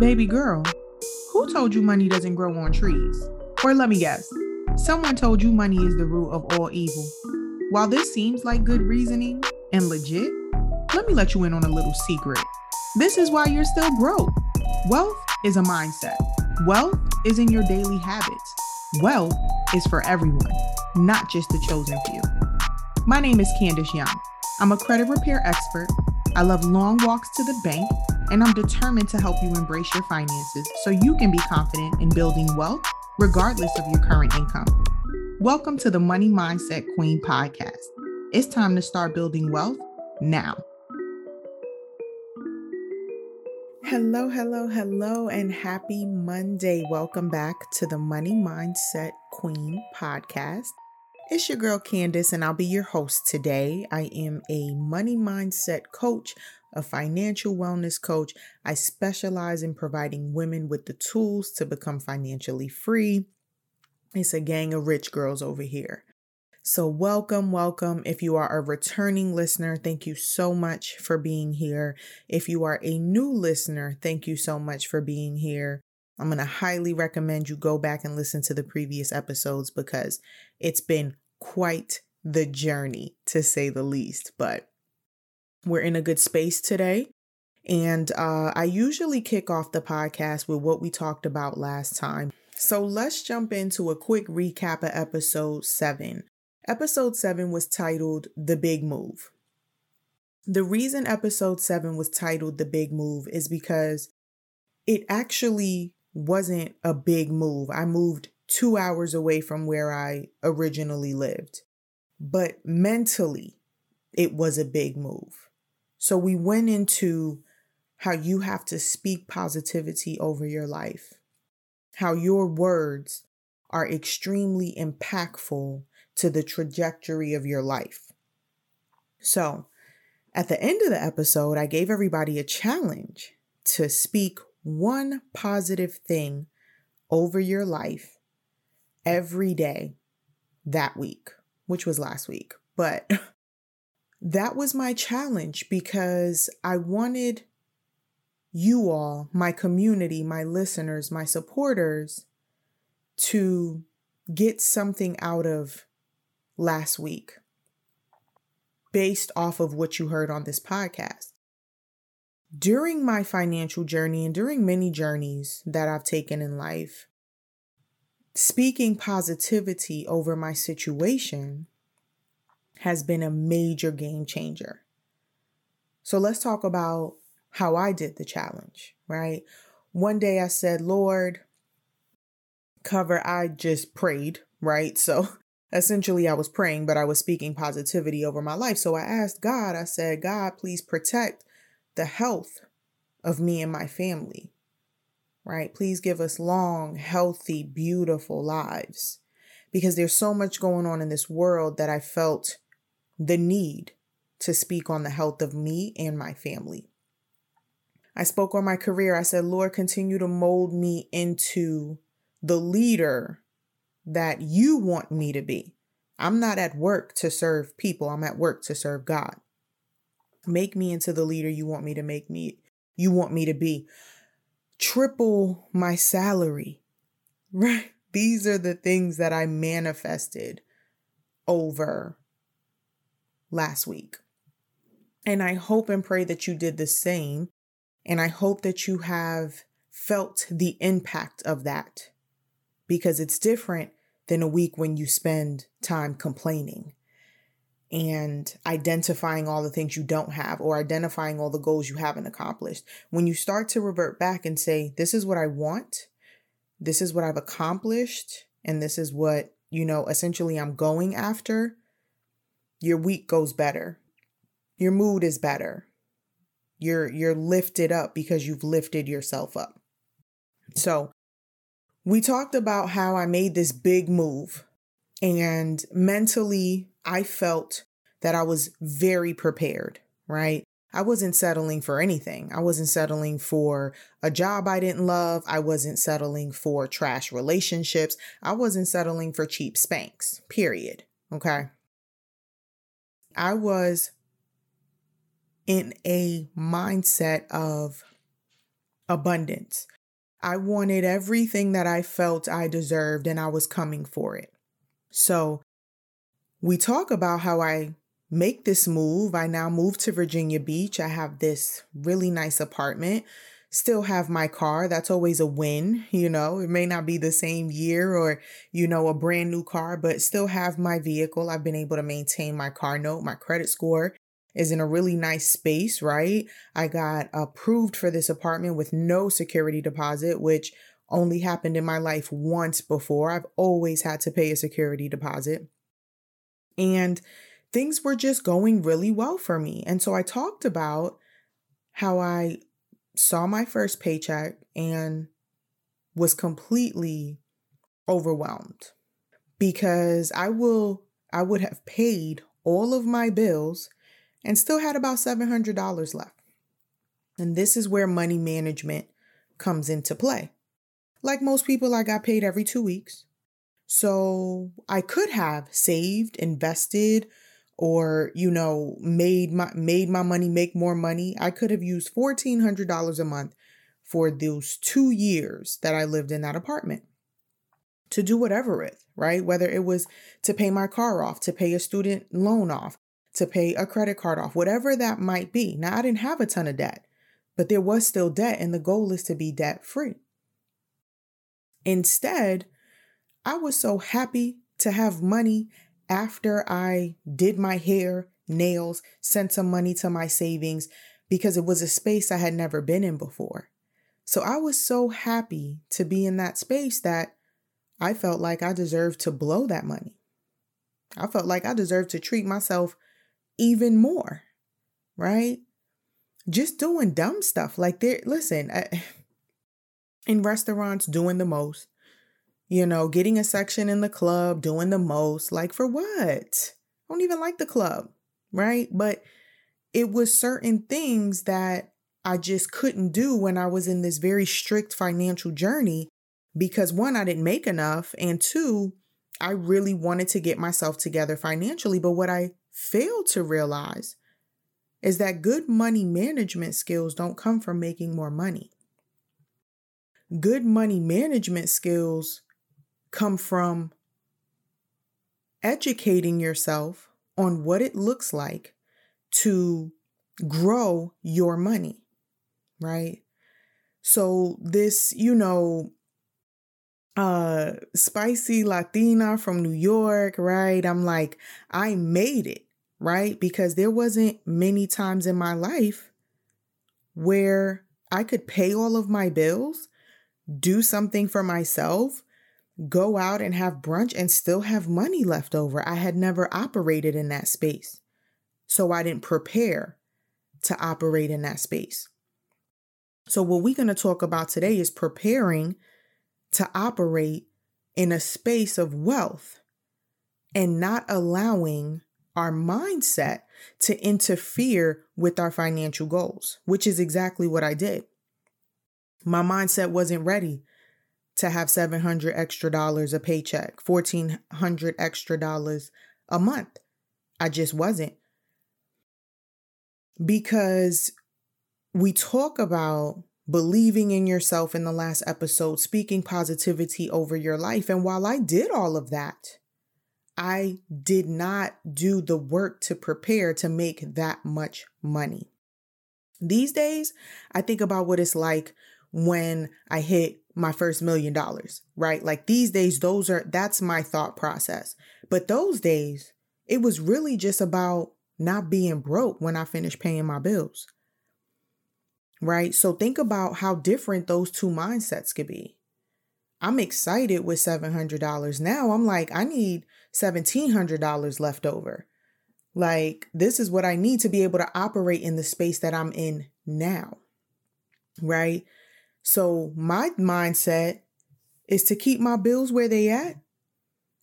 Baby girl, who told you money doesn't grow on trees? Or let me guess, someone told you money is the root of all evil. While this seems like good reasoning and legit, let me let you in on a little secret. This is why you're still broke. Wealth is a mindset. Wealth is in your daily habits. Wealth is for everyone, not just the chosen few. My name is Candace Young. I'm a credit repair expert. I love long walks to the bank, and I'm determined to help you embrace your finances so you can be confident in building wealth regardless of your current income. Welcome to the Money Mindset Queen podcast. It's time to start building wealth now. Hello, hello, hello, and happy Monday. Welcome back to the Money Mindset Queen podcast. It's your girl Candace, and I'll be your host today. I am a money mindset coach, a financial wellness coach. I specialize in providing women with the tools to become financially free. It's a gang of rich girls over here. So welcome, welcome. If you are a returning listener, thank you so much for being here. If you are a new listener, thank you so much for being here. I'm going to highly recommend you go back and listen to the previous episodes because it's been quite the journey, to say the least. But we're in a good space today. And I usually kick off the podcast with what we talked about last time. So let's jump into a quick recap of episode 7. Episode 7 was titled The Big Move. The reason episode 7 was titled The Big Move is because it actually wasn't a big move. I moved 2 hours away from where I originally lived, but mentally, it was a big move. So we went into how you have to speak positivity over your life, how your words are extremely impactful to the trajectory of your life. So at the end of the episode, I gave everybody a challenge to speak one positive thing over your life every day that week, which was last week. But that was my challenge because I wanted you all, my community, my listeners, my supporters, to get something out of last week based off of what you heard on this podcast. During my financial journey and during many journeys that I've taken in life, speaking positivity over my situation has been a major game changer. So let's talk about how I did the challenge, right? One day I said, Lord, cover, I just prayed, right? So essentially I was praying, but I was speaking positivity over my life. So I asked God, I said, God, please protect the health of me and my family, right? Please give us long, healthy, beautiful lives because there's so much going on in this world that I felt the need to speak on the health of me and my family. I spoke on my career. I said, Lord, continue to mold me into the leader that you want me to be. I'm not at work to serve people. I'm at work to serve God. Make me into the leader you want me to be. Triple my salary, right? These are the things that I manifested over last week. And I hope and pray that you did the same. And I hope that you have felt the impact of that because it's different than a week when you spend time complaining and identifying all the things you don't have or identifying all the goals you haven't accomplished. When you start to revert back and say, this is what I want, this is what I've accomplished, and this is what, essentially I'm going after, your week goes better. Your mood is better. You're lifted up because you've lifted yourself up. So we talked about how I made this big move and mentally, I felt that I was very prepared, right? I wasn't settling for anything. I wasn't settling for a job I didn't love. I wasn't settling for trash relationships. I wasn't settling for cheap spanks, period. Okay. I was in a mindset of abundance. I wanted everything that I felt I deserved, and I was coming for it. So we talk about how I make this move. I now move to Virginia Beach. I have this really nice apartment, still have my car. That's always a win. You know, it may not be the same year or, you know, a brand new car, but still have my vehicle. I've been able to maintain my car note. My credit score is in a really nice space, right? I got approved for this apartment with no security deposit, which only happened in my life once before. I've always had to pay a security deposit. And things were just going really well for me. And so I talked about how I saw my first paycheck and was completely overwhelmed because I would have paid all of my bills and still had about $700 left. And this is where money management comes into play. Like most people, I got paid every 2 weeks. So I could have saved, invested, or, you know, made my money, make more money. I could have used $1,400 a month for those 2 years that I lived in that apartment to do whatever with, right? Whether it was to pay my car off, to pay a student loan off, to pay a credit card off, whatever that might be. Now, I didn't have a ton of debt, but there was still debt, and the goal is to be debt free. Instead, I was so happy to have money after I did my hair, nails, sent some money to my savings because it was a space I had never been in before. So I was so happy to be in that space that I felt like I deserved to blow that money. I felt like I deserved to treat myself even more, right? Just doing dumb stuff like there. Listen, in restaurants, doing the most, you know, getting a section in the club, doing the most, like for what? I don't even like the club, right? But it was certain things that I just couldn't do when I was in this very strict financial journey because one, I didn't make enough. And two, I really wanted to get myself together financially. But what I failed to realize is that good money management skills don't come from making more money. Good money management skills come from educating yourself on what it looks like to grow your money, right? So this, you know, spicy Latina from New York, right? I'm like, I made it, right? Because there wasn't many times in my life where I could pay all of my bills, do something for myself, go out and have brunch and still have money left over. I had never operated in that space. So I didn't prepare to operate in that space. So what we're going to talk about today is preparing to operate in a space of wealth and not allowing our mindset to interfere with our financial goals, which is exactly what I did. My mindset wasn't ready to have $700 extra a paycheck, $1,400 extra a month. I just wasn't. Because we talk about believing in yourself in the last episode, speaking positivity over your life. And while I did all of that, I did not do the work to prepare to make that much money. These days, I think about what it's like when I hit my first $1 million, right? Like these days, that's my thought process. But those days, it was really just about not being broke when I finished paying my bills. Right? So think about how different those two mindsets could be. I'm excited with $700. Now I'm like, I need $1,700 left over. Like, this is what I need to be able to operate in the space that I'm in now. Right? So my mindset is to keep my bills where they at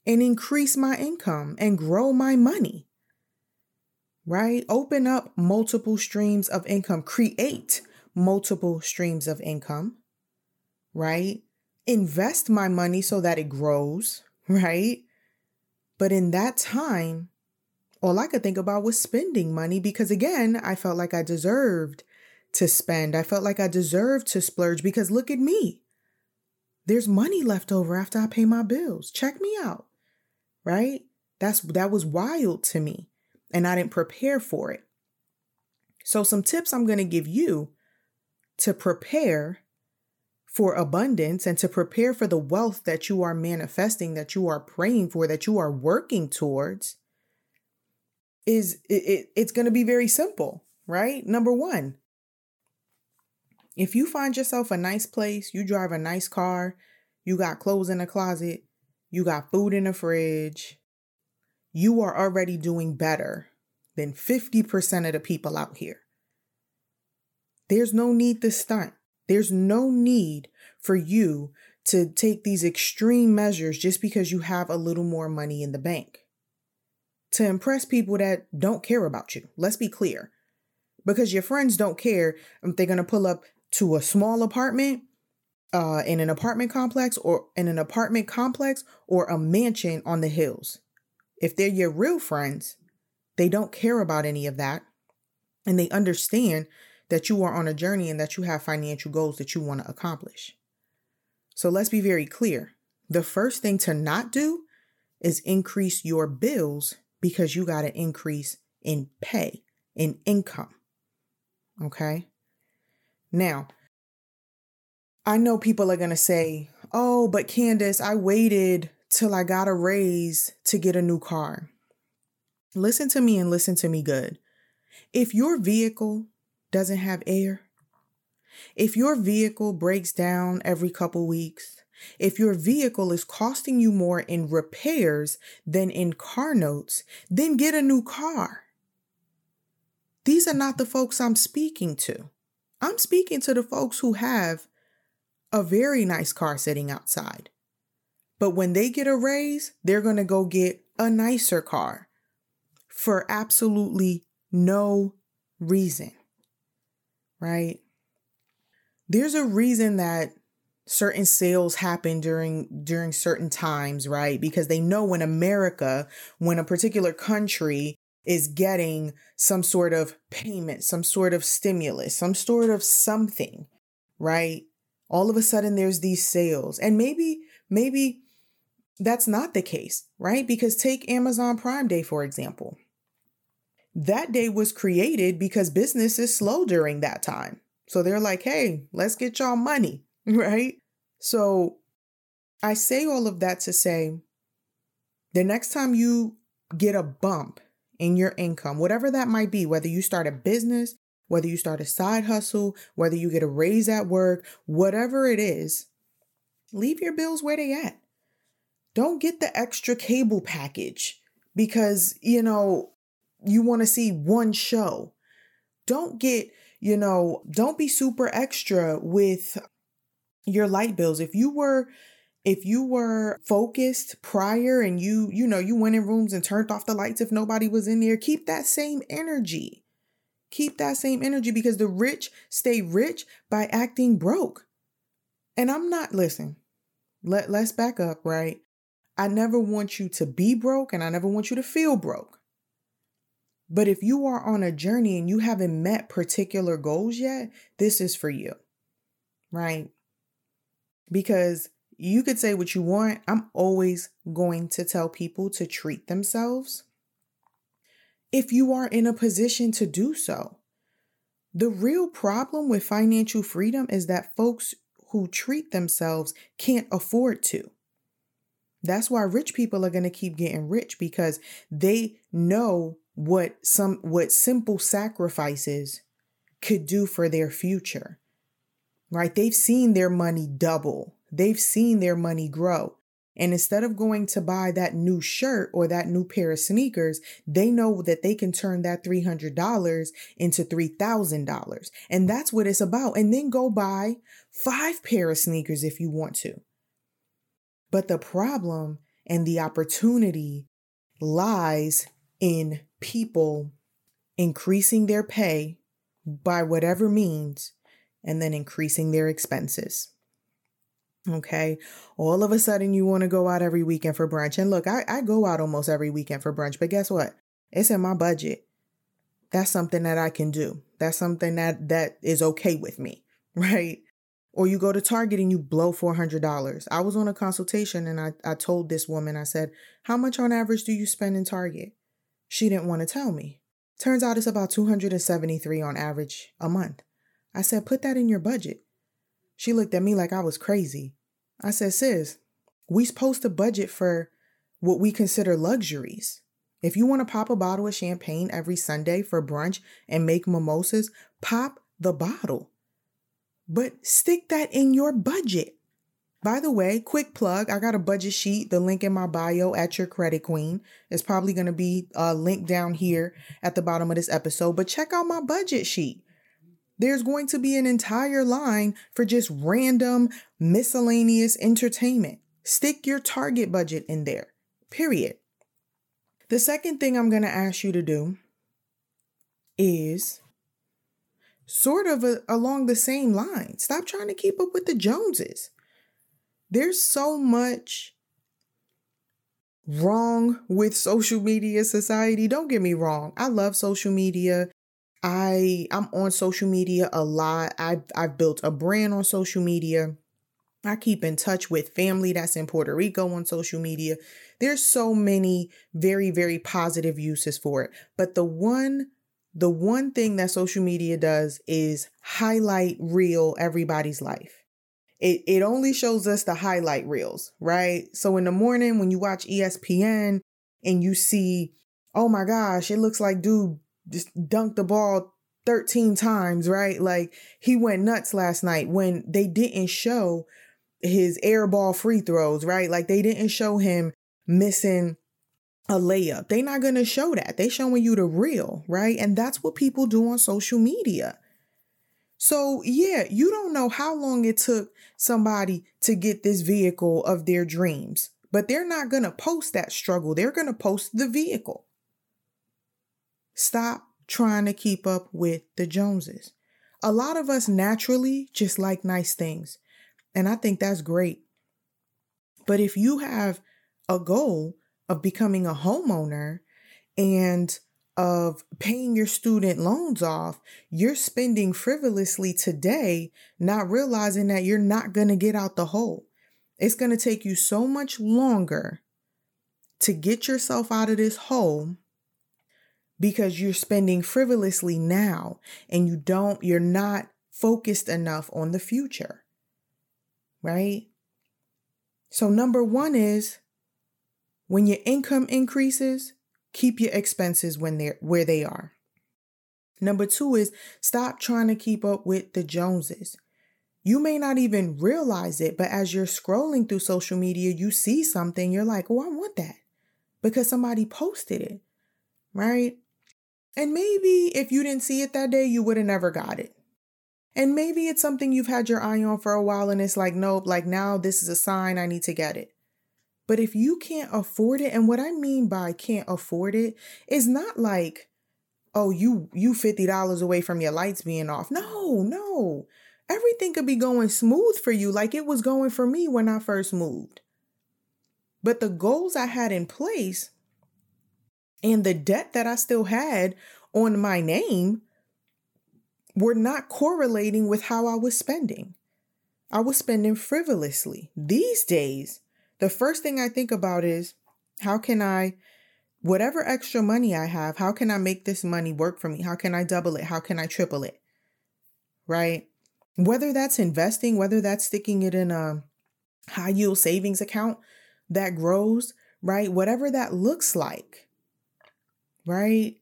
and increase my income and grow my money. Right? Open up multiple streams of income, create multiple streams of income, right? Invest my money so that it grows, right? But in that time, all I could think about was spending money because, again, I felt like I deserved to spend. I felt like I deserved to splurge because look at me. There's money left over after I pay my bills. Check me out, right? That was wild to me, and I didn't prepare for it. So some tips I'm going to give you to prepare for abundance and to prepare for the wealth that you are manifesting, that you are praying for, that you are working towards, is it's going to be very simple, right? Number one, if you find yourself a nice place, you drive a nice car, you got clothes in the closet, you got food in the fridge, you are already doing better than 50% of the people out here. There's no need to stunt. There's no need for you to take these extreme measures just because you have a little more money in the bank to impress people that don't care about you. Let's be clear. Because your friends don't care if they're going to pull up to a small apartment in an apartment complex or a mansion on the hills. If they're your real friends, they don't care about any of that. And they understand that you are on a journey and that you have financial goals that you want to accomplish. So let's be very clear. The first thing to not do is increase your bills because you got an increase in pay, in income. Okay. Now, I know people are going to say, oh, but Candace, I waited till I got a raise to get a new car. Listen to me and listen to me good. If your vehicle doesn't have air, if your vehicle breaks down every couple weeks, if your vehicle is costing you more in repairs than in car notes, then get a new car. These are not the folks I'm speaking to. I'm speaking to the folks who have a very nice car sitting outside. But when they get a raise, they're going to go get a nicer car for absolutely no reason, right? There's a reason that certain sales happen during certain times, right? Because they know in America, when a particular country is getting some sort of payment, some sort of stimulus, some sort of something, right? All of a sudden there's these sales. And maybe that's not the case, right? Because take Amazon Prime Day, for example. That day was created because business is slow during that time. So they're like, hey, let's get y'all money, right? So I say all of that to say, the next time you get a bump in your income, whatever that might be, whether you start a business, whether you start a side hustle, whether you get a raise at work, whatever it is, leave your bills where they at. Don't get the extra cable package because, you want to see one show. Don't get, don't be super extra with your light bills. If you were focused prior and you went in rooms and turned off the lights if nobody was in there, keep that same energy. Keep that same energy because the rich stay rich by acting broke. And I'm not, listen, let's back up, right? I never want you to be broke and I never want you to feel broke. But if you are on a journey and you haven't met particular goals yet, this is for you, right? Because you could say what you want. I'm always going to tell people to treat themselves if you are in a position to do so. The real problem with financial freedom is that folks who treat themselves can't afford to. That's why rich people are going to keep getting rich because they know what simple sacrifices could do for their future, right? They've seen their money double. They've seen their money grow. And instead of going to buy that new shirt or that new pair of sneakers, they know that they can turn that $300 into $3,000. And that's what it's about. And then go buy 5 pair of sneakers if you want to. But the problem and the opportunity lies in people increasing their pay by whatever means and then increasing their expenses. Okay. All of a sudden you want to go out every weekend for brunch. And look, I go out almost every weekend for brunch, but guess what? It's in my budget. that's something that I can do. That's something that is okay with me, right? Or you go to Target and you blow $400. I was on a consultation and I told this woman, I said, how much on average do you spend in Target? She didn't want to tell me. Turns out it's about $273 on average a month. I said, put that in your budget. She looked at me like I was crazy. I said, sis, we supposed to budget for what we consider luxuries. If you want to pop a bottle of champagne every Sunday for brunch and make mimosas, pop the bottle. But stick that in your budget. By the way, quick plug, I got a budget sheet, the link in my bio at Your Credit Queen. It's probably going to be linked down here at the bottom of this episode, but check out my budget sheet. There's going to be an entire line for just random miscellaneous entertainment. Stick your Target budget in there, period. The second thing I'm going to ask you to do is sort of along the same line. Stop trying to keep up with the Joneses. There's so much wrong with social media society. Don't get me wrong. I love social media. I'm on social media a lot. I've built a brand on social media. I keep in touch with family that's in Puerto Rico on social media. There's so many very, very positive uses for it. But the one thing that social media does is highlight reel everybody's life. It only shows us the highlight reels, right? So in the morning when you watch ESPN and you see, oh my gosh, it looks like dude just dunked the ball 13 times, right? Like he went nuts last night, when they didn't show his airball free throws, right? Like they didn't show him missing a layup. They're not going to show that. They showing you the real, right? And that's what people do on social media. So yeah, you don't know how long it took somebody to get this vehicle of their dreams, but they're not going to post that struggle. They're going to post the vehicle. Stop trying to keep up with the Joneses. A lot of us naturally just like nice things. And I think that's great. But if you have a goal of becoming a homeowner and of paying your student loans off, you're spending frivolously today, not realizing that you're not going to get out the hole. It's going to take you so much longer to get yourself out of this hole because you're spending frivolously now and you're not focused enough on the future, right? So number one is, when your income increases, keep your expenses where they are. Number two is, stop trying to keep up with the Joneses. You may not even realize it, but as you're scrolling through social media, you see something, you're like, oh, I want that because somebody posted it, right? And maybe if you didn't see it that day, you would have never got it. And maybe it's something you've had your eye on for a while and it's like, nope, like now this is a sign I need to get it. But if you can't afford it, and what I mean by can't afford it is not like, oh, you $50 away from your lights being off. No. Everything could be going smooth for you like it was going for me when I first moved. But the goals I had in place and the debt that I still had on my name were not correlating with how I was spending. I was spending frivolously. These days, the first thing I think about is, how can I, whatever extra money I have, how can I make this money work for me? How can I double it? How can I triple it? Right? Whether that's investing, whether that's sticking it in a high yield savings account that grows, right? Whatever that looks like. Right?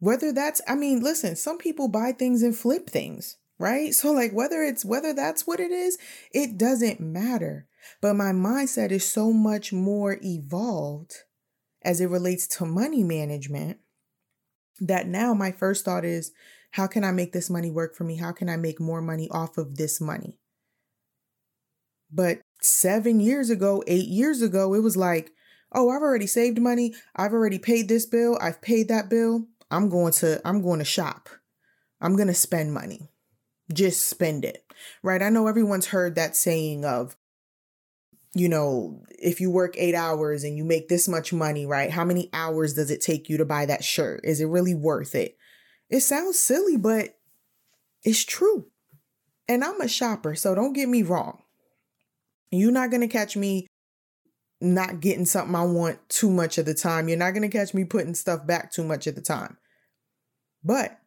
Whether that's, I mean, listen, some people buy things and flip things, right? So like whether that's what it is, it doesn't matter. But my mindset is so much more evolved as it relates to money management that now my first thought is, how can I make this money work for me? How can I make more money off of this money? But 7 years ago, 8 years ago, it was like, oh, I've already saved money. I've already paid this bill. I've paid that bill. I'm going to shop. I'm going to spend money. Just spend it. Right? I know everyone's heard that saying of, you know, if you work 8 hours and you make this much money, right? How many hours does it take you to buy that shirt? Is it really worth it? It sounds silly, but it's true. And I'm a shopper, so don't get me wrong. You're not going to catch me not getting something I want too much of the time. You're not going to catch me putting stuff back too much of the time. But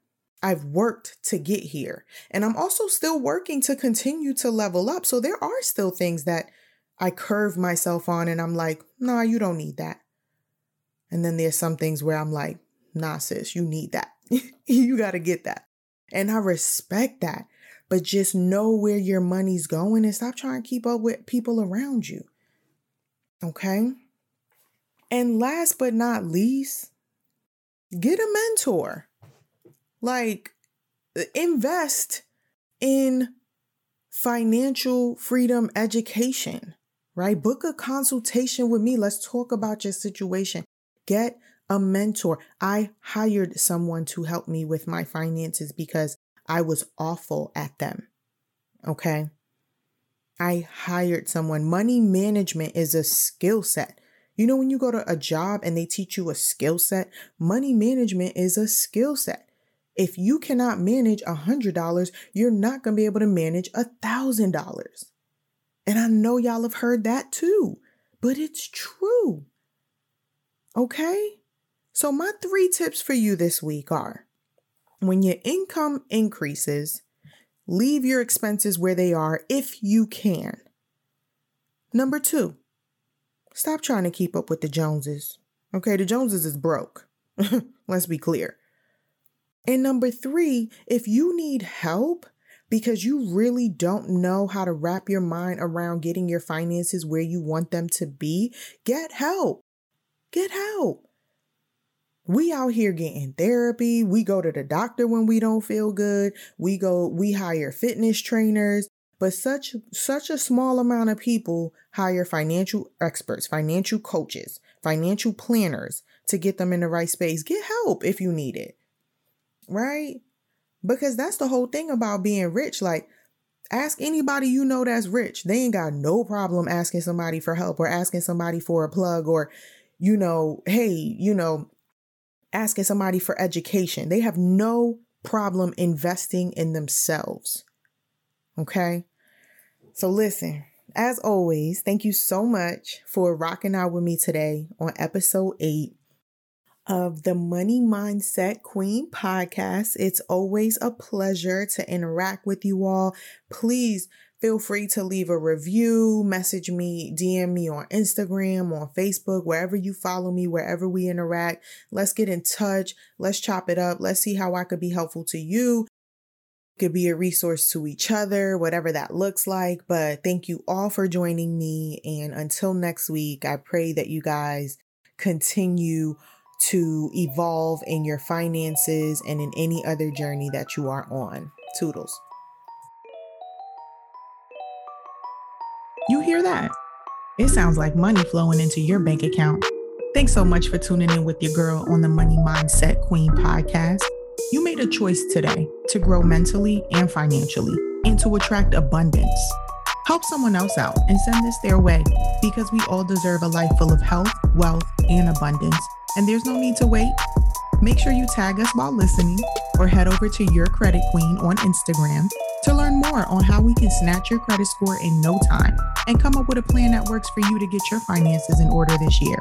I've worked to get here. And I'm also still working to continue to level up. So there are still things that I curve myself on and I'm like, nah, you don't need that. And then there's some things where I'm like, nah, sis, you need that. You got to get that. And I respect that. But just know where your money's going and stop trying to keep up with people around you. Okay? And last but not least, get a mentor. Like, invest in financial freedom education, right? Book a consultation with me. Let's talk about your situation. Get a mentor. I hired someone to help me with my finances because I was awful at them. Okay. I hired someone. Money management is a skill set. You know, when you go to a job and they teach you a skill set, money management is a skill set. If you cannot manage $100, you're not going to be able to manage $1,000. And I know y'all have heard that too, but it's true. Okay. So my 3 tips for you this week are: when your income increases, leave your expenses where they are if you can. Number 2, stop trying to keep up with the Joneses. Okay, the Joneses is broke. Let's be clear. And number 3, if you need help because you really don't know how to wrap your mind around getting your finances where you want them to be, get help. Get help. We out here getting therapy. We go to the doctor when we don't feel good. We hire fitness trainers, but such a small amount of people hire financial experts, financial coaches, financial planners to get them in the right space. Get help if you need it, right? Because that's the whole thing about being rich. Like, ask anybody you know that's rich. They ain't got no problem asking somebody for help or asking somebody for a plug or, you know, hey, you know, asking somebody for education. They have no problem investing in themselves. Okay. So listen, as always, thank you so much for rocking out with me today on episode 8 of the Money Mindset Queen podcast. It's always a pleasure to interact with you all. Please feel free to leave a review, message me, DM me on Instagram, on Facebook, wherever you follow me, wherever we interact. Let's get in touch. Let's chop it up. Let's see how I could be helpful to you. It could be a resource to each other, whatever that looks like. But thank you all for joining me. And until next week, I pray that you guys continue to evolve in your finances and in any other journey that you are on. Toodles. You hear that? It sounds like money flowing into your bank account. Thanks so much for tuning in with your girl on the Money Mindset Queen podcast. You made a choice today to grow mentally and financially and to attract abundance. Help someone else out and send this their way, because we all deserve a life full of health, wealth, and abundance. And there's no need to wait. Make sure you tag us while listening or head over to Your Credit Queen on Instagram to learn more on how we can snatch your credit score in no time and come up with a plan that works for you to get your finances in order this year.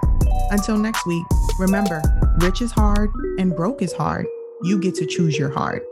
Until next week, remember, rich is hard and broke is hard. You get to choose your hard.